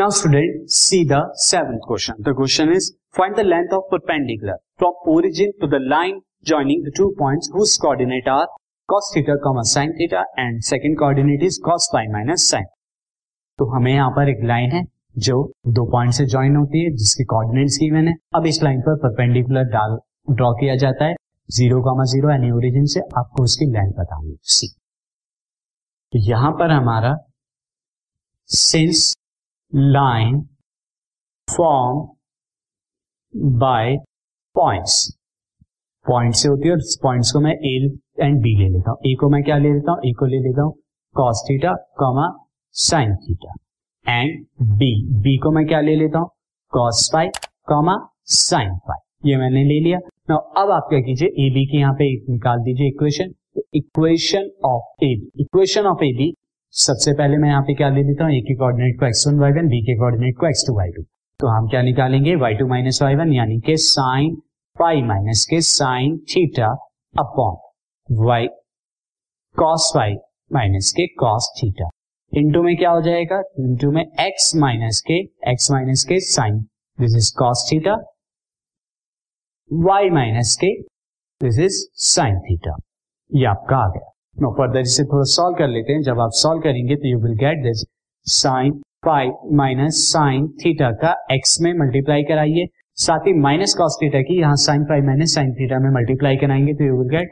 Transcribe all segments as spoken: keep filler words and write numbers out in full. Now student, see the seventh question. The question is, find the length of perpendicular from origin to the line joining the two points whose coordinate are cos theta comma sin theta and second coordinate is cos phi minus sin. तो हमें यहाँ पर एक line है जो दो point से join होती है जिसके कोऑर्डिनेट्स गिवन है. अब इस लाइन पर परपेंडिकुलर डाल ड्रॉ किया जाता है जीरो कॉमा जीरो यानी ओरिजिन से. आपको उसकी लेंथ बतानी सी. तो यहां पर हमारा since line form by points point से होती है और पॉइंट्स को मैं ए एंड बी ले लेता हूं. ए को मैं क्या ले लेता हूं? ए को ले लेता हूं cos theta comma sine theta and B B को मैं क्या ले लेता हूं? Cos phi comma sine phi. ये मैंने ले लिया. Now, अब आप क्या कीजिए, ए बी के यहाँ पे निकाल दीजिए equation. Equation of A B equation of A B सबसे पहले मैं यहाँ पे क्या ले लेता हूँ? ए के कोऑर्डिनेट को x one y one, B के कोऑर्डिनेट को एक्स टू वाई टू. तो हम क्या निकालेंगे? Y two minus y one यानी के साइन फाई माइनस के sine theta upon y cos phi minus के कॉस थीटा. इंटू में क्या हो जाएगा? इंटू में x माइनस के x माइनस के sine, this is cos theta, y minus के दिस इज साइन थीटा. ये आपका आ गया. नो फर्दर इसे थोड़ा सॉल्व कर लेते हैं. जब आप सॉल्व करेंगे तो you will get this sine phi minus sine theta का x में मल्टीप्लाई कराइए, साथ ही माइनस कॉस थीटा की यहाँ sine phi minus sine theta में मल्टीप्लाई कराएंगे तो you will get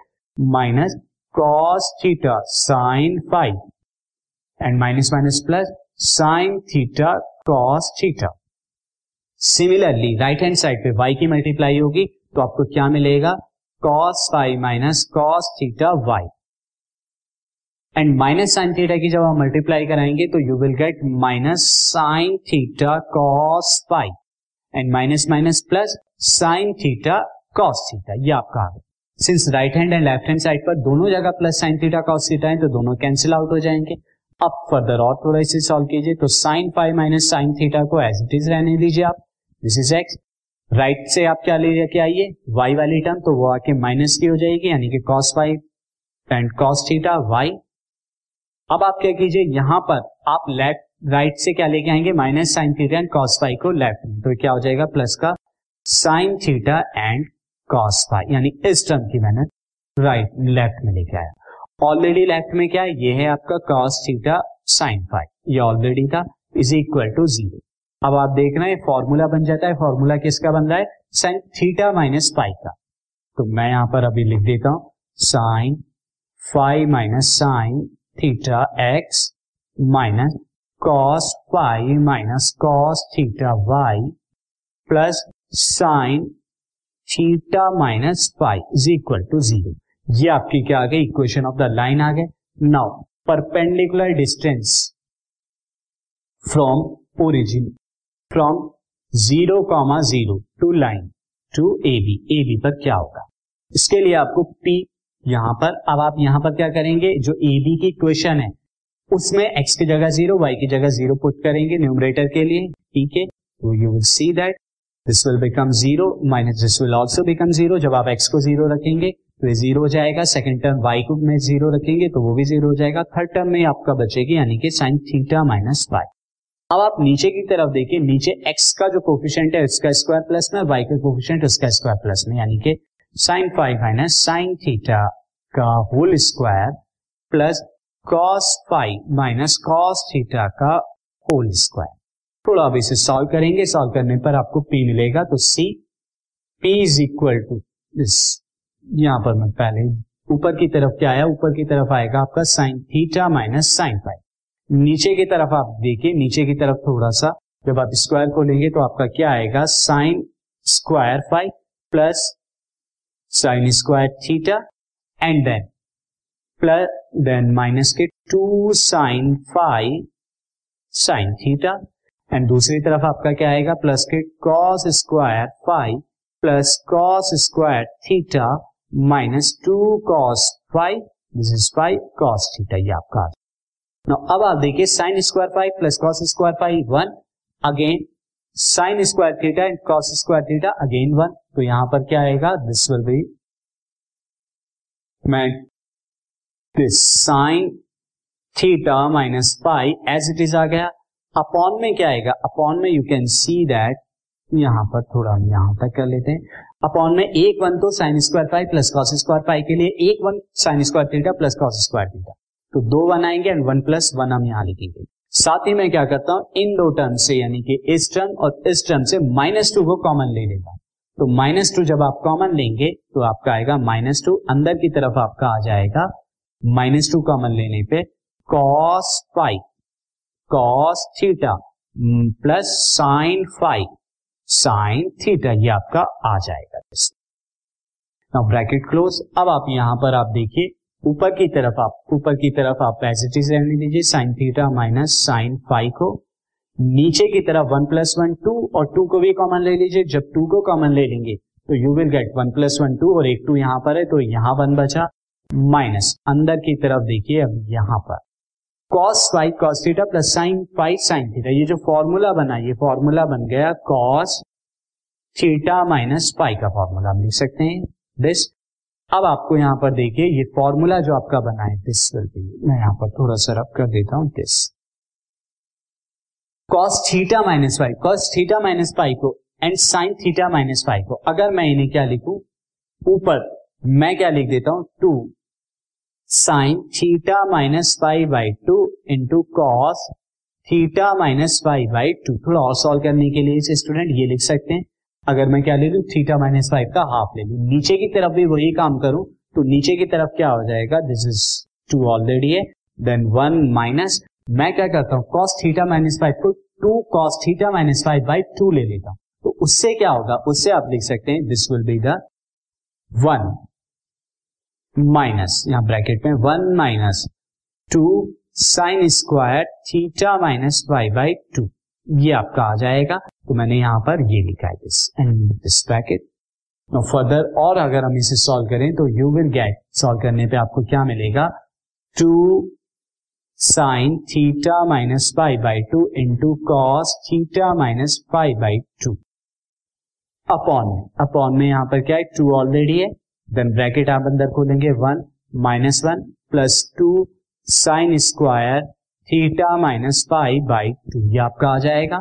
minus cos theta sine phi and minus minus plus sine theta cos theta. Similarly right hand side पे y की मल्टीप्लाई होगी तो आपको क्या मिलेगा? Cos phi minus cos theta y and minus sine theta की जब हम मल्टीप्लाई कराएंगे तो you will get minus sine theta cos phi and minus minus plus sine theta cos theta. ये आपका आ गया. Since right hand and left hand side पर दोनों जगह plus sine theta cos theta है तो दोनों कैंसिल आउट हो जाएंगे. अब फर्दर और थोड़ा इसे सॉल्व कीजिए तो sine phi minus sine theta को एज इट इज रहने दीजिए आप, दिस इज एक्स. राइट से आप क्या ले लेके आइए? वाई वाली टर्म, तो वो आके माइनस की हो जाएगी यानी कि cos phi and cos theta Y. अब आप क्या कीजिए, यहाँ पर आप लेफ्ट राइट से क्या लेके आएंगे? Minus sine theta and cos phi को लेफ्ट में, तो क्या हो जाएगा? प्लस का sine theta and cos phi यानी इस टर्म की मैंने राइट लेफ्ट में लेके आया. ऑलरेडी लेफ्ट में क्या है? ये है आपका कॉस थीटा साइन फाई, ये ऑलरेडी था, इज इक्वल टू जीरो. अब आप देख रहे हैं फॉर्मूला बन जाता है. फॉर्मूला किसका बन रहा है? साइन थीटा माइनस फाई का. तो मैं यहाँ पर अभी लिख देता हूं sine phi minus sine theta x minus cos phi minus cos theta y plus sine theta minus phi is equal to zero. ये आपकी क्या आ गई? इक्वेशन ऑफ द लाइन आ गए. Now perpendicular distance from origin from zero comma zero to line to A B, A B पर क्या होगा? इसके लिए आपको P यहां पर, अब आप यहां पर क्या करेंगे? जो ए बी की इक्वेशन है उसमें x की जगह जीरो, y की जगह जीरो पुट करेंगे न्यूमरेटर के लिए, ठीक है? तो you will see that this will become zero minus this will also become zero. जब आप x को जीरो रखेंगे तो जीरो हो जाएगा. सेकंड टर्म y को में जीरो रखेंगे तो वो भी जीरो हो जाएगा. थर्ड टर्म में आपका बचेगी यानी कि साइन थीटा माइनस वाई. अब आप नीचे की तरफ देखिए, नीचे x का जो कोफिशिएंट है उसका स्क्वायर प्लस में, y का कोफिशिएंट उसका स्क्वायर प्लस में यानी कि sine phi minus sine theta का whole square plus cos phi minus cos theta का होल स्क्वायर. थोड़ा अब इसे सॉल्व करेंगे. सॉल्व करने पर आपको p मिलेगा तो c p is equal to this, यहाँ पर मैं पहले ऊपर की तरफ क्या आया? ऊपर की तरफ आएगा आपका sine theta minus sine phi. नीचे की तरफ आप देखिए, नीचे की तरफ थोड़ा सा जब आप स्क्वायर को लेंगे तो आपका क्या आएगा? Sine square phi plus sine square theta and then plus then minus के two sine phi sine theta and दूसरी तरफ आपका क्या आएगा? प्लस के cos square phi plus cos square theta minus two cos phi, this is phi cos theta. ये आपका आ गया. नाउ अब आप देखिए sine square phi plus cos square phi one, again sine square theta and cos square theta again one. तो यहां पर क्या आएगा? दिस विल बी मैं this sine theta minus phi as it is आ गया. अपॉन में क्या आएगा, अपॉन में यू कैन सी दैट, यहाँ पर थोड़ा हम यहाँ तक कर लेते हैं, अपॉन में एक वन तो sine square pi plus cos square pi के लिए एक one sine square theta plus cos square theta, तो दो वन आएंगे एंड वन प्लस वन हम यहाँ लिखेंगे। साथ ही मैं क्या करता हूँ, इन दो टर्म से यानी कि इस टर्म और इस टर्म से माइनस टू को कॉमन ले लेता हूँ, तो माइनस टू जब आप कॉमन लेंगे तो आपका आएगा माइनस टू, अंदर की तरफ आपका आ जाएगा माइनस टू कॉमन लेने पे cos five cos theta plus sine five sine theta, ये आपका आ जाएगा। Now bracket close. अब आप यहाँ पर आप देखिए ऊपर की तरफ आप ऊपर की तरफ आप एज इट इज रहने दीजिए sine theta minus sine phi को, नीचे की तरफ वन प्लस वन टू और टू को भी कॉमन ले लीजिए, जब टू को कॉमन ले लेंगे तो you will get one plus one two और एक टू यहाँ पर है तो यहाँ वन बचा माइनस अंदर की तरफ देखिए अब यहाँ पर cos phi cos theta plus sine phi sine theta, ये जो फॉर्मूला बना ये फॉर्मूला बन गया कॉस थीटा माइनस फाई का फॉर्मूला हम लिख सकते हैं दिस। अब आपको यहाँ पर देखिए ये फॉर्मूला जो आपका बना है दिस विल बी, मैं यहाँ पर थोड़ा सा रब कर देता हूँ this cos theta minus five cos theta minus five को and sine theta minus five को, अगर मैं इन्हें क्या लिखूं ऊपर मैं क्या लिख देता हूँ two sine theta minus five by two into cos theta minus five by two. थोड़ा और सॉल्व करने के लिए इसे स्टूडेंट ये लिख सकते हैं, अगर मैं क्या ले लू थीटा माइनस फाइव का हाफ ले लू, नीचे की तरफ भी वही काम करूं तो नीचे की तरफ क्या हो जाएगा दिस इज टू ऑलरेडी है, देन वन माइनस मैं क्या करता हूं कॉस थीटा माइनस फाइव को two cos theta minus five by two ले लेता हूं, तो उससे क्या होगा, उससे आप लिख सकते हैं this will be the one minus यहाँ ब्रैकेट में one minus two sine square theta minus five by two, ये आपका आ जाएगा। तो मैंने यहाँ पर ये लिखा है this and this bracket. No further और अगर हम इसे सॉल्व करें तो यू विल गेट, सॉल्व करने पे आपको क्या मिलेगा two sine theta minus five by two into cos theta minus five by two upon में अपॉन में यहाँ पर क्या है टू ऑलरेडी है, देन ब्रैकेट आप अंदर खोलेंगे one minus one plus two sine square theta minus pi by two, ये आपका आ जाएगा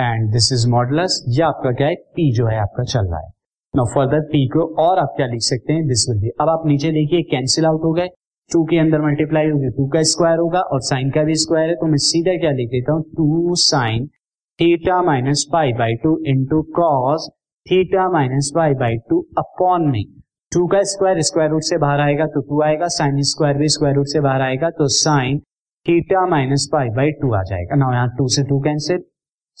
एंड दिस इज मॉडुलस, ये आपका क्या है पी जो है आपका चल रहा है। नाउ फर्दर पी को और आप क्या लिख सकते हैं दिस विल बी, अब आप नीचे देखिए कैंसिल आउट हो गए, टू के अंदर मल्टीप्लाई होगी टू का स्क्वायर होगा और साइन का भी स्क्वायर है, तो मैं सीधा क्या लिख देता हूँ two sine theta minus pi by two into cos theta minus pi by two upon में टू का स्क्वायर स्क्वायर रूट से बाहर आएगा तो टू आएगा, साइन स्क्वायर भी स्क्वायर रूट से बाहर आएगा तो sine theta minus five by two आ जाएगा। नाउ यहाँ टू से two cancel,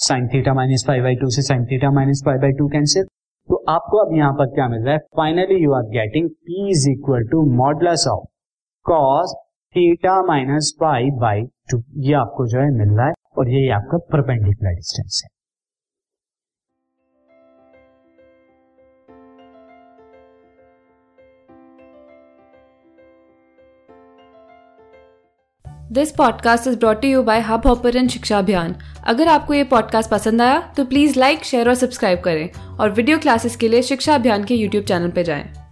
sine theta minus five by two से sine theta minus five by two cancel, तो आपको अब यहाँ पर क्या मिल रहा है finally you are getting P is equal to modulus of cos theta minus five by two, ये आपको जो है मिल रहा है और यही आपका परपेंडिकुलर डिस्टेंस है। This podcast is brought to you by hub hopper and Shiksha Abhiyan. अगर आपको ये पॉडकास्ट पसंद आया तो प्लीज़ लाइक शेयर और सब्सक्राइब करें और वीडियो क्लासेस के लिए शिक्षा अभियान के यूट्यूब चैनल पर जाएं।